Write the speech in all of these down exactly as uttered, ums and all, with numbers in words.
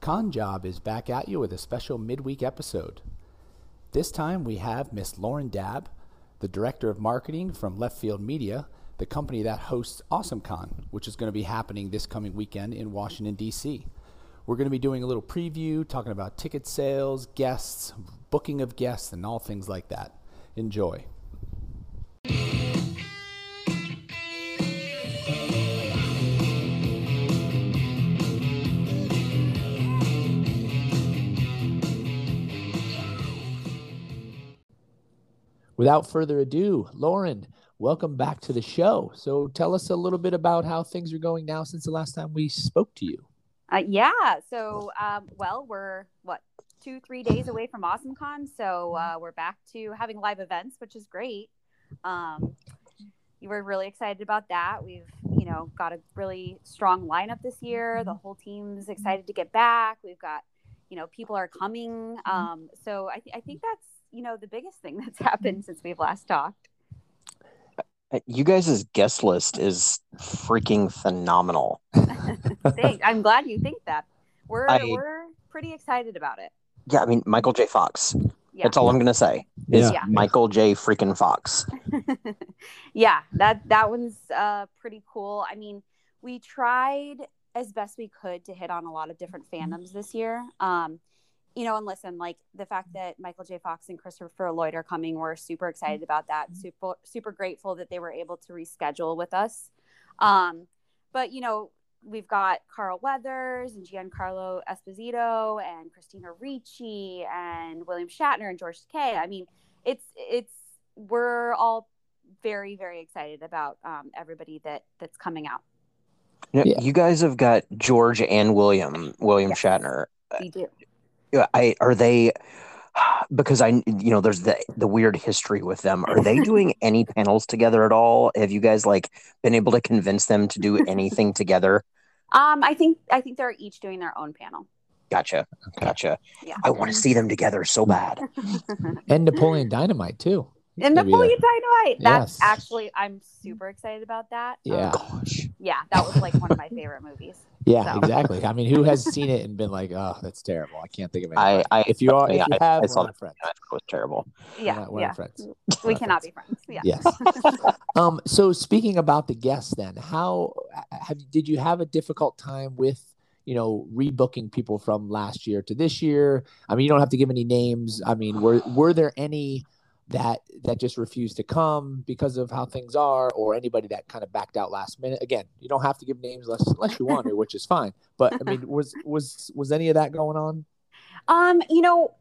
Con Job is back at you with a special midweek episode. This time we have Miss Lauren Dabb, the Director of Marketing from Left Field Media, the company that hosts AwesomeCon, which is going to be happening this coming weekend in Washington, D C. We're going to be doing a little preview, talking about ticket sales, guests, booking of guests, and all things like that. Enjoy. Without further ado, Lauren, welcome back to the show. So tell us a little bit about how things are going now since the last time we spoke to you. Uh, yeah. So, um, well, we're, what, two, three days away from AwesomeCon. So uh, we're back to having live events, which is great. Um, we're really excited about that. We've, you know, got a really strong lineup this year. The whole team's excited to get back. We've got, you know, people are coming. Um, so I, th- I think that's, you know, the biggest thing that's happened since we've last talked. You guys' guest list is freaking phenomenal. Thanks. I'm glad you think that. We're I, we're pretty excited about it. Yeah, I mean, Michael J. Fox. Yeah. That's all I'm going to say is yeah. Michael J. freaking Fox. yeah, that, that one's uh, pretty cool. I mean, we tried as best we could to hit on a lot of different fandoms this year. Um, You know, and listen, like the fact that Michael J. Fox and Christopher Lloyd are coming, we're super excited about that. Super, super grateful that they were able to reschedule with us. Um, but, you know, we've got Carl Weathers and Giancarlo Esposito and Christina Ricci and William Shatner and George K. I mean, it's it's we're all very, very excited about um, everybody that that's coming out. You know, yeah. You guys have got George and William, William yes, Shatner. We do. I are they because I you know there's the the weird history with them. Are they doing any panels together at all? Have you guys like been able to convince them to do anything together? Um, I think I think they're each doing their own panel. Gotcha, gotcha. Yeah. I want to see them together so bad. And Napoleon Dynamite too. And Napoleon Dynamite. That's yes. actually I'm super excited about that. Yeah. Um, Gosh. Yeah, that was like one of my favorite movies. Yeah, so. Exactly. I mean, who has seen it and been like, "Oh, that's terrible. I can't think of it." I, I, if you are, yeah, if you I, have, I, I saw friends. It was terrible. Yeah, we're yeah. friends. We we're cannot friends. be friends. Yeah. Yes. um. So speaking about the guests, then, how have did you have a difficult time with, you know, rebooking people from last year to this year? I mean, you don't have to give any names. I mean, were were there any that that just refused to come because of how things are, or anybody that kind of backed out last minute? Again, you don't have to give names unless, unless you want to, which is fine. But I mean, was was was any of that going on? Um, you know,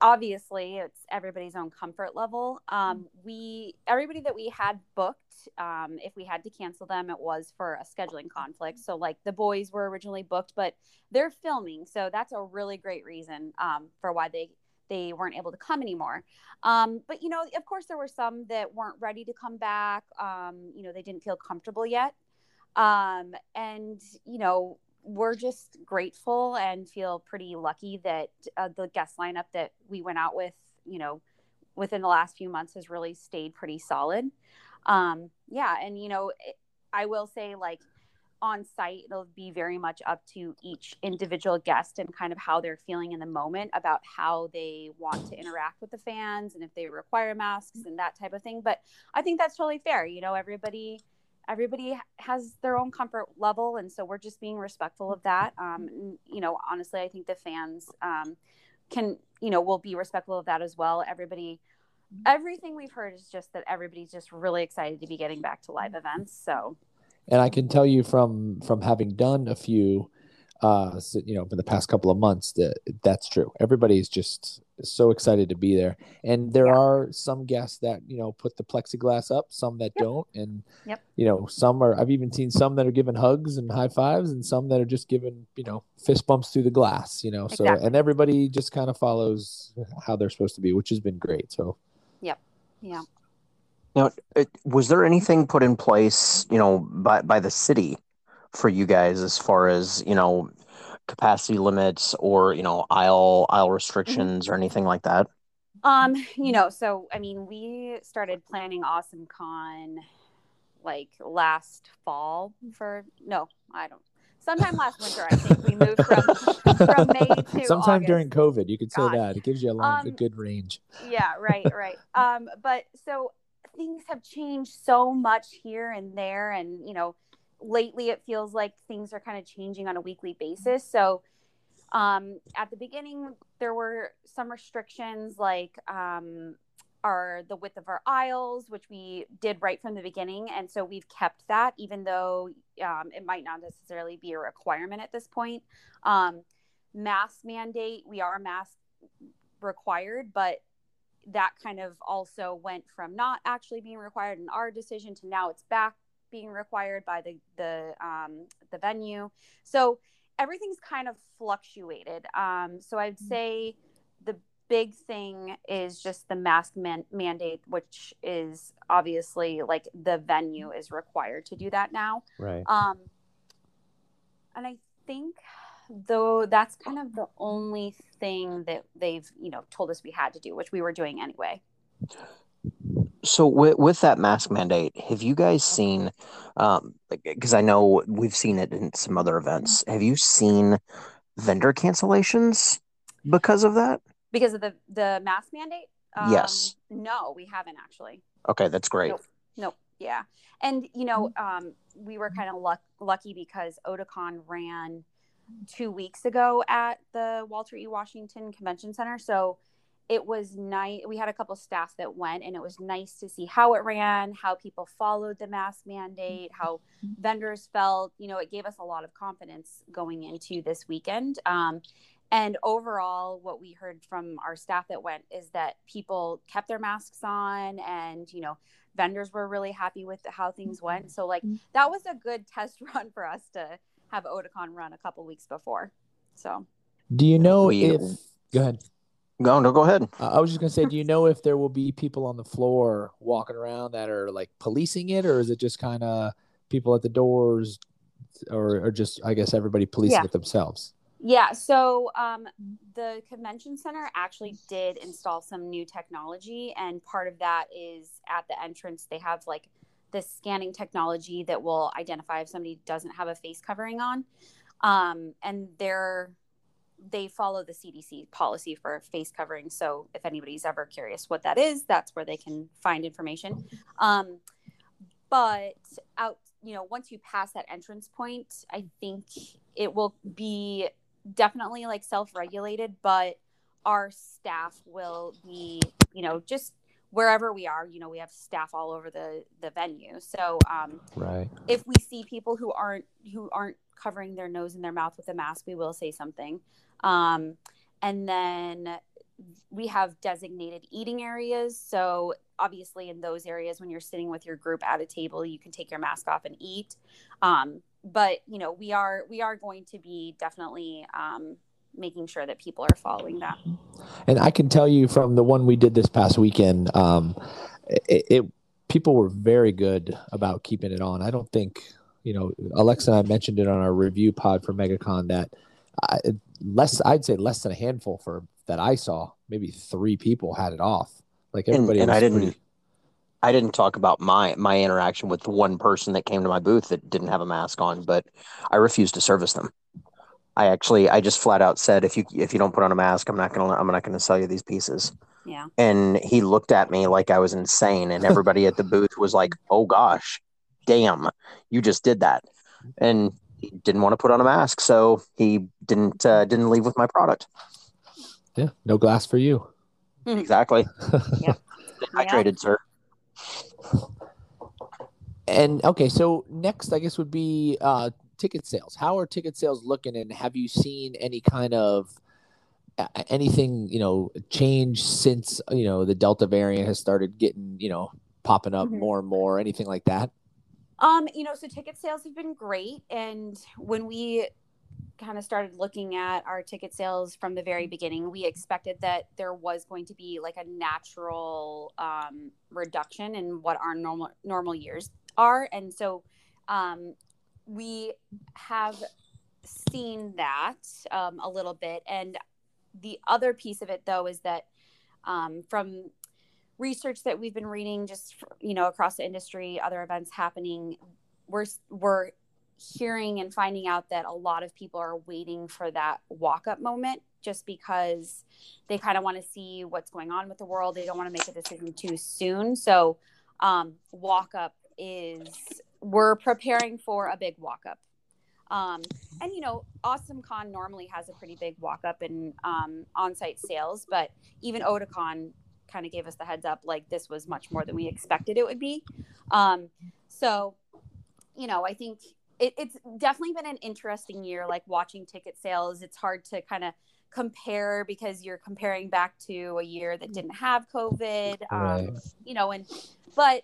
obviously it's everybody's own comfort level. Um, we everybody that we had booked, um, if we had to cancel them, it was for a scheduling conflict. So like the boys were originally booked, but they're filming, so that's a really great reason um, for why they. they weren't able to come anymore. Um, but, you know, of course there were some that weren't ready to come back. Um, you know, they didn't feel comfortable yet. Um, and, you know, we're just grateful and feel pretty lucky that uh, the guest lineup that we went out with, you know, within the last few months has really stayed pretty solid. Um, yeah. And, you know, I will say like, on site, it'll be very much up to each individual guest and kind of how they're feeling in the moment about how they want to interact with the fans and if they require masks and that type of thing. But I think that's totally fair. You know, everybody, everybody has their own comfort level. And so we're just being respectful of that. Um, you know, honestly, I think the fans um, can, you know, will be respectful of that as well. Everybody, everything we've heard is just that everybody's just really excited to be getting back to live events. So And I can tell you from from having done a few, uh, you know, for the past couple of months, that that's true. Everybody is just so excited to be there. And there yeah. are some guests that, you know, put the plexiglass up, some that yep. don't. And, yep. you know, some are, I've even seen some that are giving hugs and high fives and some that are just giving, you know, fist bumps through the glass, you know. Exactly. So, and everybody just kind of follows how they're supposed to be, which has been great. So, yep. Yeah. Now, it, was there anything put in place, you know, by, by the city for you guys as far as, you know, capacity limits or, you know, aisle aisle restrictions mm-hmm. or anything like that? Um, you know, so, I mean, we started planning AwesomeCon like last fall for, no, I don't. Sometime last winter, I think we moved from from May to sometime August. During COVID, you could Gosh. say that. It gives you a, long, um, a good range. Yeah, right, right. um, but so things have changed so much here and there. And, you know, lately it feels like things are kind of changing on a weekly basis. So um, at the beginning, there were some restrictions like um, our, the width of our aisles, which we did right from the beginning. And so we've kept that, even though um, it might not necessarily be a requirement at this point. Um, mask mandate, we are mask required, but that kind of also went from not actually being required in our decision to now it's back being required by the the um, the venue. So everything's kind of fluctuated. Um, so I'd say the big thing is just the mask man- mandate, which is obviously like the venue is required to do that now. Right. Um, and I think though that's kind of the only thing that they've, you know, told us we had to do, which we were doing anyway. So with, with that mask mandate, have you guys seen, um, because I know we've seen it in some other events, have you seen vendor cancellations because of that? Because of the, the mask mandate? Um, yes. No, we haven't actually. Okay, that's great. Nope. nope. Yeah. And, you know, um, we were kind of luck- lucky because Otakon ran two weeks ago at the Walter E. Washington Convention Center. So it was nice. We had a couple staff that went, and it was nice to see how it ran, how people followed the mask mandate, how vendors felt. You know, it gave us a lot of confidence going into this weekend. Um, and overall, what we heard from our staff that went is that people kept their masks on, and, you know, vendors were really happy with how things went. So, like, that was a good test run for us to have Otakon run a couple weeks before. So, do you know if? Go ahead. No, no, go ahead. Uh, I was just going to say, do you know if there will be people on the floor walking around that are like policing it, or is it just kind of people at the doors, or, or just, I guess, everybody policing yeah. it themselves? Yeah. So um, the convention center actually did install some new technology. And part of that is at the entrance, they have like this scanning technology that will identify if somebody doesn't have a face covering on. Um, and they're they follow the C D C policy for face covering. So if anybody's ever curious what that is, that's where they can find information. Um, but out, you know, once you pass that entrance point, I think it will be definitely like self-regulated, but our staff will be, you know, just wherever we are, you know, we have staff all over the, the venue. So um, right. if we see people who aren't, who aren't covering their nose and their mouth with a mask, we will say something. Um, and then we have designated eating areas. So obviously in those areas, when you're sitting with your group at a table, you can take your mask off and eat. Um, but, you know, we are, we are going to be definitely um, making sure that people are following that. And I can tell you from the one we did this past weekend, um, it, it people were very good about keeping it on. I don't think, you know, Alexa and I mentioned it on our review pod for MegaCon that I, less, I'd say less than a handful for that I saw, maybe three people had it off. Like everybody, and, and I didn't, pretty... I didn't talk about my my interaction with the one person that came to my booth that didn't have a mask on, but I refused to service them. I actually, I just flat out said, if you if you don't put on a mask, I'm not gonna I'm not gonna sell you these pieces. Yeah. And he looked at me like I was insane, and everybody at the booth was like, "Oh gosh, damn, you just did that," and he didn't want to put on a mask, so he didn't uh, didn't leave with my product. Yeah, no glass for you. Mm-hmm. Exactly. Yeah. Hydrated, yeah. Sir. And okay, so next, I guess, would be uh, ticket sales. How are ticket sales looking, and have you seen any kind of uh, anything, you know, change since, you know, the Delta variant has started getting, you know, popping up mm-hmm. more and more, anything like that? Um, you know, so ticket sales have been great. And when we kind of started looking at our ticket sales from the very beginning, we expected that there was going to be like a natural um, reduction in what our normal normal years are. And so um, we have seen that um, a little bit. And the other piece of it, though, is that um, from research that we've been reading just, you know, across the industry, other events happening, we're, we're hearing and finding out that a lot of people are waiting for that walk-up moment just because they kind of want to see what's going on with the world. They don't want to make a decision too soon. So um, walk-up is, we're preparing for a big walk-up. Um, and, you know, AwesomeCon normally has a pretty big walk-up and um, on-site sales, but even Otakon kind of gave us the heads up, like this was much more than we expected it would be. Um, so, you know, I think it, it's definitely been an interesting year, like watching ticket sales. It's hard to kind of compare because you're comparing back to a year that didn't have COVID, um, right. you know, and, but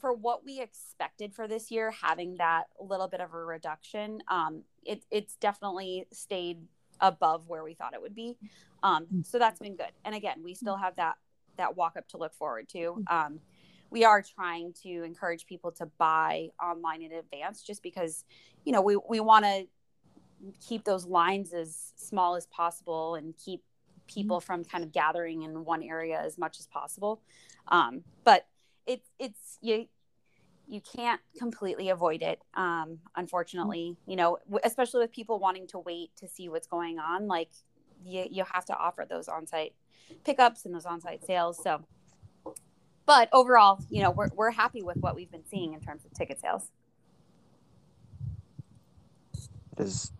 for what we expected for this year, having that little bit of a reduction, um, it, it's definitely stayed above where we thought it would be. Um, so that's been good. And again, we still have that, that walk up to look forward to. Um, we are trying to encourage people to buy online in advance just because, you know, we, we want to keep those lines as small as possible and keep people from kind of gathering in one area as much as possible. Um, but it's, it's, you, you can't completely avoid it. Um, unfortunately, you know, especially with people wanting to wait to see what's going on, like you, you have to offer those on-site pickups and those on-site sales. So, but overall, you know, we're, we're happy with what we've been seeing in terms of ticket sales. Is,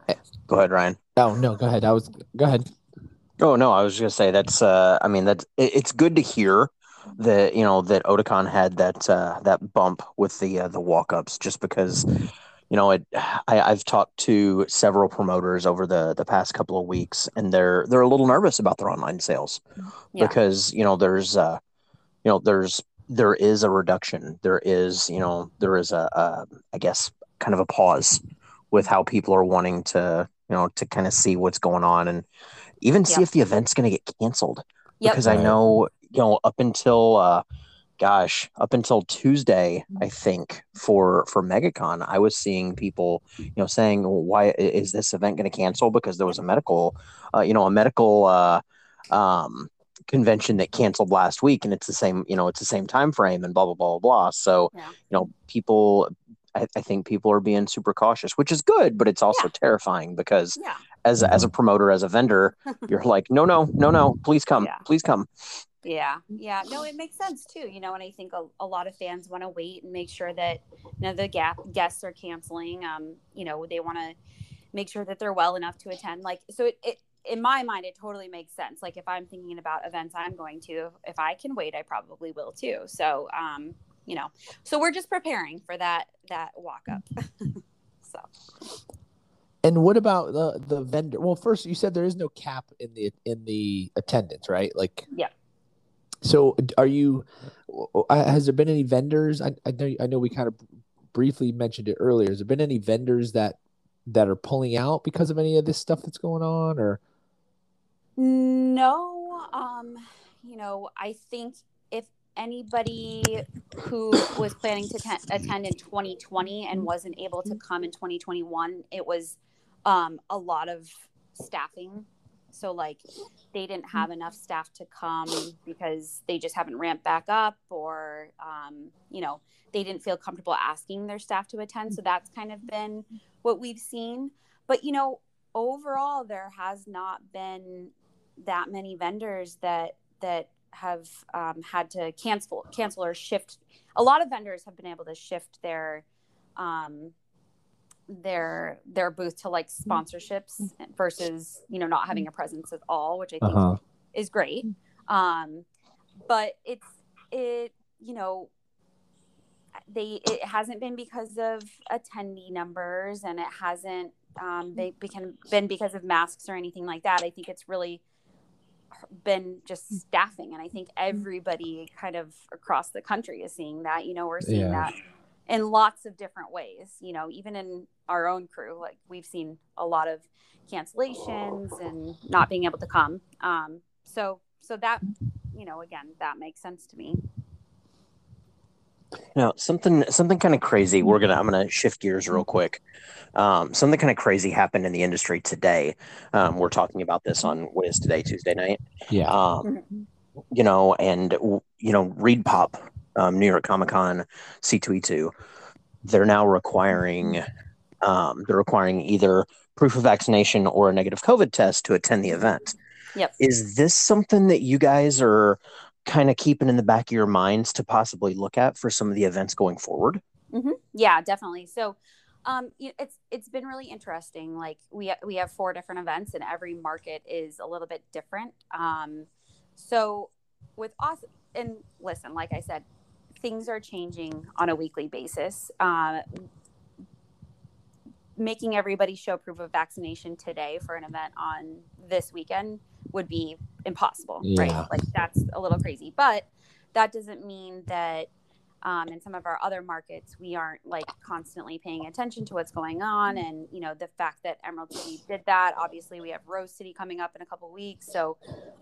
go ahead, Ryan. Oh, no, go ahead. I was, go ahead. Oh, no, I was just going to say that's, uh, I mean, that's, it, it's good to hear that, you know, that Otakon had that, uh, that bump with the, uh, the walk-ups just because, you know, it, I, I've talked to several promoters over the, the past couple of weeks and they're, they're a little nervous about their online sales yeah. because, you know, there's, uh, you know, there's, there is a reduction. There is, you know, there is a, a I guess, kind of a pause with how people are wanting to, you know, to kind of see what's going on and even see yeah. if the event's going to get canceled yep. because I know, you know, up until, uh, gosh, up until Tuesday, I think for, for MegaCon, I was seeing people, you know, saying, well, why is this event going to cancel? Because there was a medical, uh, you know, a medical, uh, um, convention that canceled last week and it's the same, you know, it's the same time frame and blah, blah, blah, blah. So, yeah. you know, people, I, I think people are being super cautious, which is good, but it's also yeah. terrifying because yeah. as, as a promoter, as a vendor, you're like, no, no, no, no, please come, yeah. please come. Yeah. Yeah. No, it makes sense too. You know, and I think a, a lot of fans want to wait and make sure that you know, the gap guests are canceling. Um, you know, they want to make sure that they're well enough to attend. Like, so it, it, in my mind, it totally makes sense. Like if I'm thinking about events I'm going to, if I can wait, I probably will too. So, um, you know, so we're just preparing for that, that walk up. So. And what about the, the vendor? Well, first you said there is no cap in the, in the attendance, right? Like, yeah. So are you, has there been any vendors? I, I know, I know we kind of briefly mentioned it earlier. Has there been any vendors that, that are pulling out because of any of this stuff that's going on or? No. Um, you know, I think if anybody who was planning to te- attend in twenty twenty and wasn't able to come in twenty twenty-one, it was um, a lot of staffing. So like they didn't have enough staff to come because they just haven't ramped back up or, um, you know, they didn't feel comfortable asking their staff to attend. So that's kind of been what we've seen. But, you know, overall, there has not been that many vendors that that have um, had to cancel, cancel or shift. A lot of vendors have been able to shift their um their their booth to like sponsorships versus you know not having a presence at all, which I think uh-huh. is great. Um, but it's it you know they it hasn't been because of attendee numbers and it hasn't um, they become been because of masks or anything like that. I think it's really been just staffing, and I think everybody kind of across the country is seeing that. You know we're seeing yeah. that. In lots of different ways, you know, even in our own crew, like we've seen a lot of cancellations and not being able to come. Um, so, so that, you know, again, that makes sense to me. Now, something, something kind of crazy. We're going to, I'm going to shift gears real quick. Um, something kind of crazy happened in the industry today. Um, we're talking about this on what is today, Tuesday night. Yeah. Um, you know, and, you know, Reed Pop. Um, New York Comic Con, C two E two, they're now requiring Um, they're requiring either proof of vaccination or a negative COVID test to attend the event. Yep. Is this something that you guys are kind of keeping in the back of your minds to possibly look at for some of the events going forward? Mm-hmm. Yeah, definitely. So um, it's it's been really interesting. Like we we have four different events, and every market is a little bit different. Um, so with us, and listen, like I said, things are changing on a weekly basis. Uh, making everybody show proof of vaccination today for an event on this weekend would be impossible, yeah. right? Like that's a little crazy, but that doesn't mean that um, in some of our other markets, we aren't like constantly paying attention to what's going on. And, you know, the fact that Emerald City did that, obviously we have Rose City coming up in a couple of weeks. So,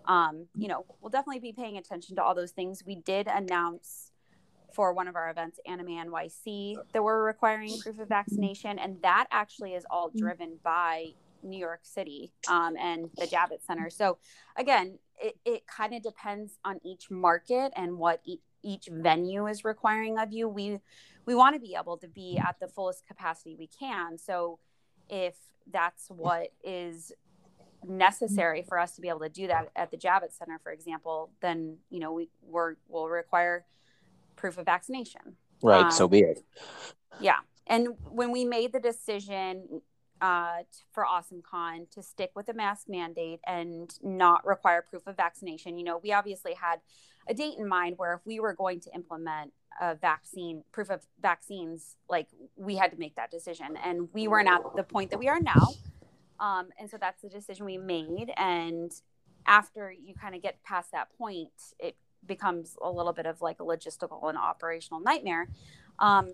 um, you know, we'll definitely be paying attention to all those things. We did announce for one of our events, Anime N Y C, that we're requiring proof of vaccination. And that actually is all driven by New York City um, and the Javits Center. So again, it, it kind of depends on each market and what e- each venue is requiring of you. We, we want to be able to be at the fullest capacity we can. So if that's what is necessary for us to be able to do that at the Javits Center, for example, then, you know, we we're, we'll require proof of vaccination. Right. Um, so be it. Yeah. And when we made the decision uh, for AwesomeCon to stick with the mask mandate and not require proof of vaccination, you know, we obviously had a date in mind where if we were going to implement a vaccine, proof of vaccines, like we had to make that decision. And we weren't at the point that we are now. Um, and so that's the decision we made. And after you kind of get past that point, it becomes a little bit of like a logistical and operational nightmare. Um,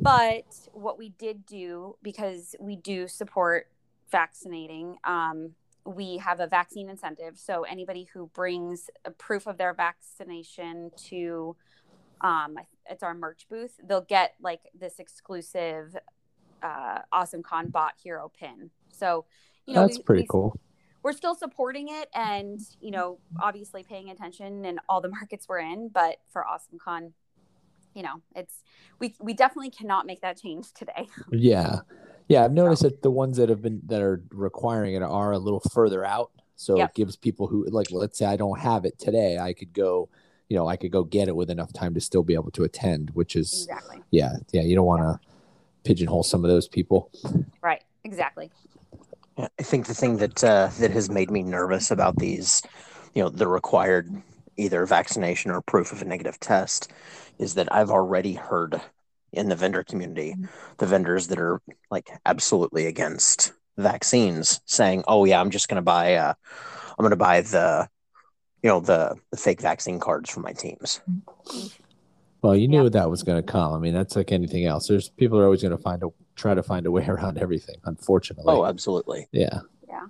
but what we did do, because we do support vaccinating, um, we have a vaccine incentive. So anybody who brings a proof of their vaccination to, um, it's our merch booth, they'll get like this exclusive, uh, AwesomeCon Bot Hero pin. So, you know, that's we, pretty we, cool. We're still supporting it and, you know, obviously paying attention in all the markets we're in, but for AwesomeCon, you know, it's, we, we definitely cannot make that change today. Yeah. Yeah. I've noticed so. that the ones that have been, that are requiring it are a little further out. So yep. It gives people who like, let's say I don't have it today. I could go, you know, I could go get it with enough time to still be able to attend, which is, exactly. yeah. Yeah. You don't want to yeah. pigeonhole some of those people. Right. Exactly. I think the thing that uh, that has made me nervous about these, you know, the required either vaccination or proof of a negative test is that I've already heard in the vendor community, the vendors that are like absolutely against vaccines saying, oh, yeah, I'm just going to buy uh, I'm going to buy the, you know, the, the fake vaccine cards for my teams. Well, you knew yeah. that was going to come. I mean, that's like anything else. There's people are always going to find a try to find a way around everything, unfortunately. Oh, absolutely. Yeah. Yeah.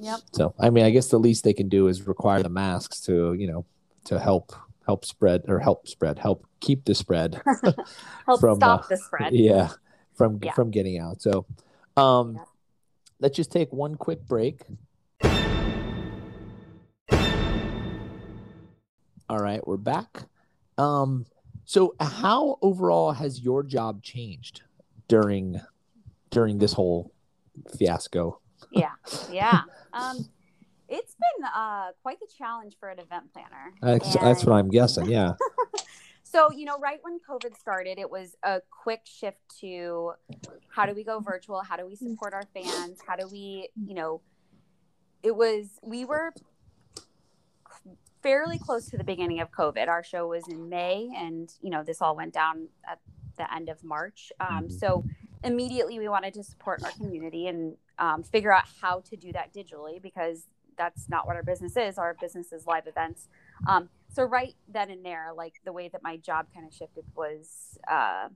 Yep. So, I mean, I guess the least they can do is require the masks to, you know, to help, help spread or help spread, help keep the spread. help from, stop uh, the spread. Yeah. From, yeah. from getting out. So um, yeah. let's just take one quick break. All right. We're back. Um, so how overall has your job changed during during this whole fiasco? yeah yeah um it's been uh quite the challenge for an event planner. That's, and... that's what I'm guessing. Yeah. So you know, right when COVID started, it was a quick shift to how do we go virtual, how do we support our fans, how do we, you know, it was we were fairly close to the beginning of COVID. Our show was in May, and you know, this all went down at the end of March. Um, so immediately we wanted to support our community and um, figure out how to do that digitally, because that's not what our business is. Our business is live events. Um, so right then and there, like the way that my job kind of shifted was uh,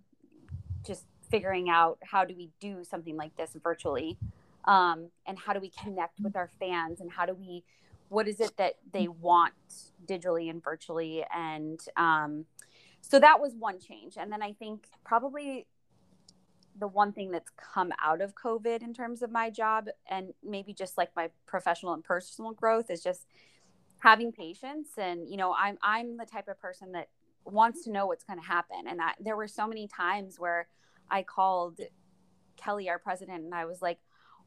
just figuring out how do we do something like this virtually, um, and how do we connect with our fans, and how do we, what is it that they want digitally and virtually? And um, so that was one change. And then I think probably the one thing that's come out of COVID in terms of my job, and maybe just like my professional and personal growth, is just having patience. And, you know, I'm, I'm the type of person that wants to know what's going to happen. And I, there were so many times where I called Kelly, our president, and I was like,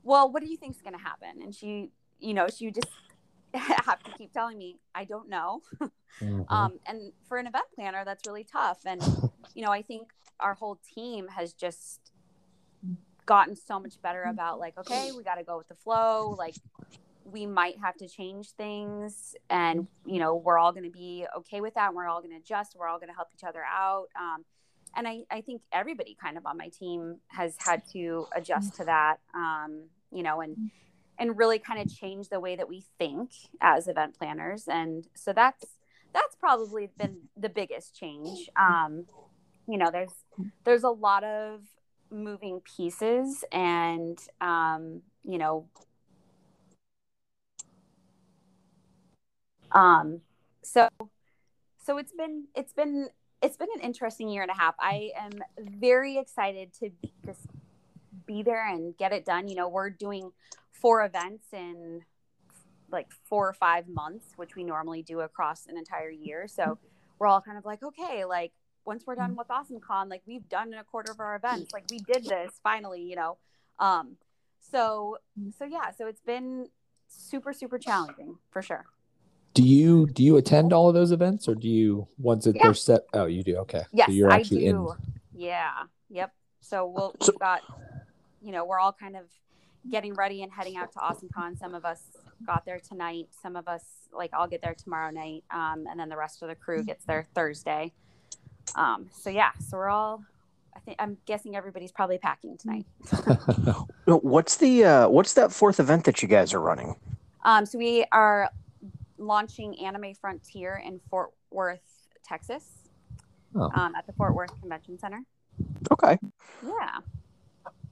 well, what do you think is going to happen? And she, you know, she just have to keep telling me, I don't know. Mm-hmm. Um, and for an event planner, that's really tough. And, you know, I think our whole team has just gotten so much better about like, okay, we got to go with the flow. Like, we might have to change things, and, you know, we're all going to be okay with that. And we're all going to adjust. We're all going to help each other out. Um, and I, I think everybody kind of on my team has had to adjust to that, um, you know, and, and really kind of change the way that we think as event planners. And so that's, that's probably been the biggest change. Um, you know, there's, there's a lot of moving pieces, and, um, you know, um, so, so it's been, it's been, it's been an interesting year and a half. I am very excited to just be there and get it done. You know, we're doing four events in like four or five months, which we normally do across an entire year. So we're all kind of like, okay, like once we're done with AwesomeCon, like we've done a quarter of our events. Like we did this finally, you know? Um, so, so yeah, so it's been super, super challenging for sure. Do you do you attend all of those events, or do you once that yeah. they're set? Oh, you do. Okay. Yes, so you're actually I do. In. Yeah. Yep. So we'll so, we've got, you know, we're all kind of getting ready and heading out to AwesomeCon. Some of us got there tonight. Some of us, like, I'll get there tomorrow night, um, and then the rest of the crew gets there Thursday. Um, so yeah, so we're all. I think I'm guessing everybody's probably packing tonight. What's the uh, what's that fourth event that you guys are running? Um, so we are launching Anime Frontier in Fort Worth, Texas, oh. um, at the Fort Worth Convention Center. Okay. Yeah.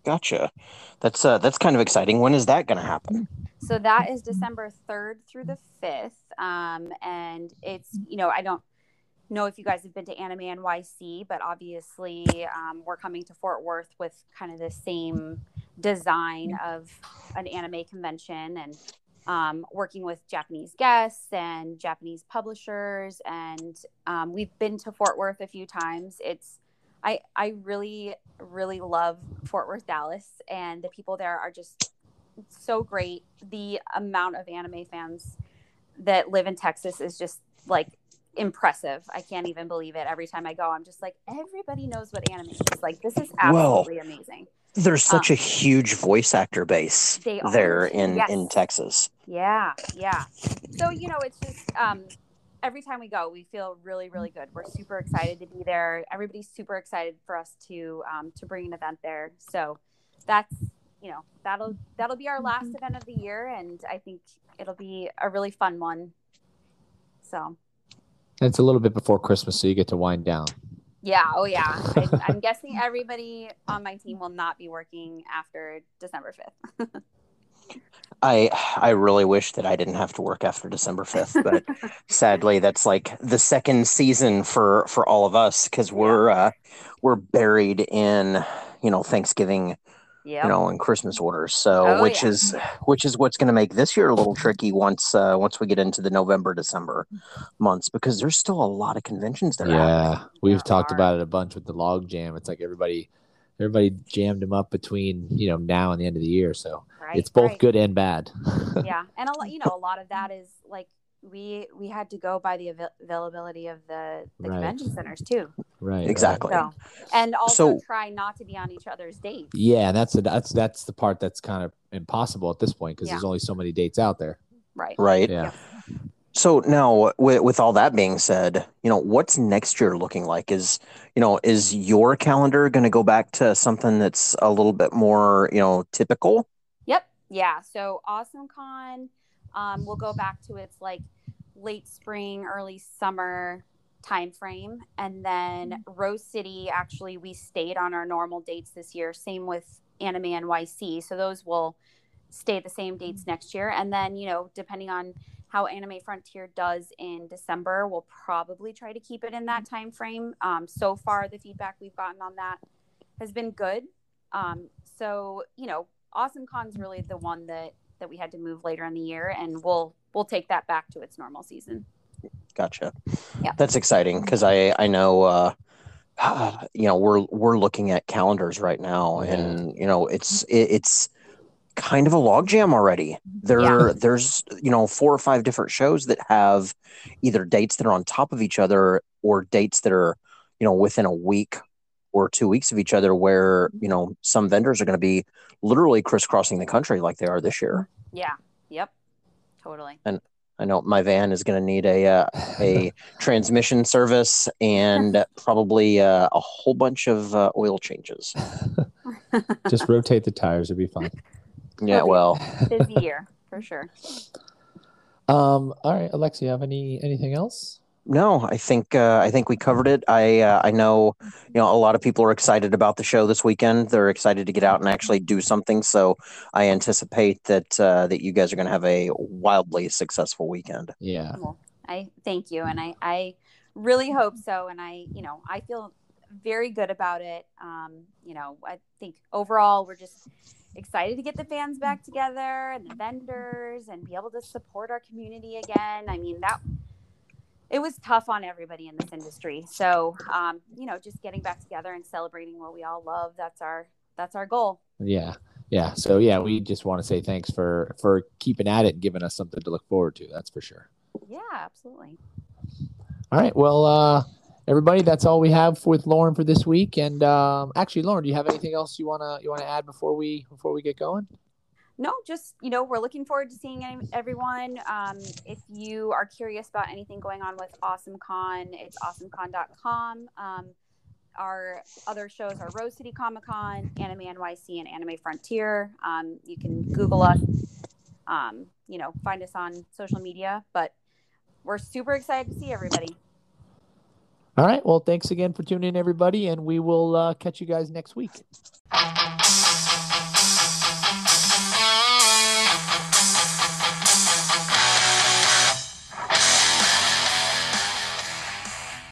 Gotcha. That's uh, that's kind of exciting. When is that going to happen? So that is December third through the fifth, um, and it's, you know, I don't know if you guys have been to Anime N Y C, but obviously um, we're coming to Fort Worth with kind of the same design of an anime convention, and Um, working with Japanese guests and Japanese publishers. And um, we've been to Fort Worth a few times. It's, I, I really, really love Fort Worth, Dallas, and the people there are just so great. The amount of anime fans that live in Texas is just like impressive. I can't even believe it. Every time I go, I'm just like, everybody knows what anime is. Like, this is absolutely Whoa. amazing. There's such um, a huge voice actor base there in, yes. in Texas. Yeah, yeah. So, you know, it's just um, every time we go, we feel really, really good. We're super excited to be there. Everybody's super excited for us to um, to bring an event there. So that's, you know, that'll that'll be our last event of the year, and I think it'll be a really fun one. So. And it's a little bit before Christmas, so you get to wind down. Yeah. Oh, yeah. I, I'm guessing everybody on my team will not be working after December fifth. I I really wish that I didn't have to work after December fifth, but sadly, that's like the second season for, for all of us, because we're yeah. uh, we're buried in, you know, Thanksgiving, yep. you know, and Christmas orders. So, oh, which yeah. is which is what's going to make this year a little tricky once uh, once we get into the November December months, because there's still a lot of conventions that are yeah. happening. We've talked about it a bunch with the log jam. It's like everybody, everybody jammed them up between, you know, now and the end of the year. So right, it's both right. good and bad. Yeah. And, a, you know, a lot of that is like we we had to go by the av- availability of the, the right. convention centers, too. Right. Exactly. So, and also so, try not to be on each other's dates. Yeah. That's a, that's that's the part that's kind of impossible at this point, because yeah. there's only so many dates out there. Right. Right. Yeah. yeah. So now, with, with all that being said, you know, what's next year looking like? Is, you know, is your calendar going to go back to something that's a little bit more, you know, typical? Yep. Yeah. So AwesomeCon um, will go back to its like late spring, early summer timeframe. And then Rose City, actually, we stayed on our normal dates this year. Same with Anime N Y C. So those will stay the same dates next year. And then, you know, depending on how Anime Frontier does in December, we'll probably try to keep it in that time frame. Um, so far, the feedback we've gotten on that has been good. Um, so, you know, AwesomeCon's really the one that that we had to move later in the year, and we'll we'll take that back to its normal season. Gotcha. Yeah, that's exciting, because I I know uh, uh, you know, we're we're looking at calendars right now, yeah. and you know, it's it, it's kind of a logjam already. There, yeah. there's you know four or five different shows that have either dates that are on top of each other or dates that are you know within a week or two weeks of each other, where you know some vendors are going to be literally crisscrossing the country like they are this year. Yeah. Yep. Totally. And I know my van is going to need a uh, a transmission service and probably uh, a whole bunch of uh, oil changes. Just rotate the tires; it'd be fine. Yeah, well, busy year for sure. Um. All right, Alexia, you have any anything else? No, I think uh, I think we covered it. I uh, I know you know a lot of people are excited about the show this weekend. They're excited to get out and actually do something. So I anticipate that uh, that you guys are going to have a wildly successful weekend. Yeah. Well, I thank you, and I, I really hope so. And I you know I feel very good about it. Um, you know I think overall we're just excited to get the fans back together and the vendors and be able to support our community again. I mean that. It was tough on everybody in this industry. So, um, you know, just getting back together and celebrating what we all love. That's our, that's our goal. Yeah. Yeah. So yeah, we just want to say thanks for, for keeping at it and giving us something to look forward to. That's for sure. Yeah, absolutely. All right. Well, uh, everybody, that's all we have with Lauren for this week. And, um, actually, Lauren, do you have anything else you want to, you want to add before we, before we get going? No, just, you know, we're looking forward to seeing everyone. Um, if you are curious about anything going on with AwesomeCon, it's awesome con dot com. Um, our other shows are Rose City Comic Con, Anime N Y C, and Anime Frontier. Um, you can Google us, um, you know, find us on social media. But we're super excited to see everybody. All right. Well, thanks again for tuning in, everybody. And we will uh, catch you guys next week.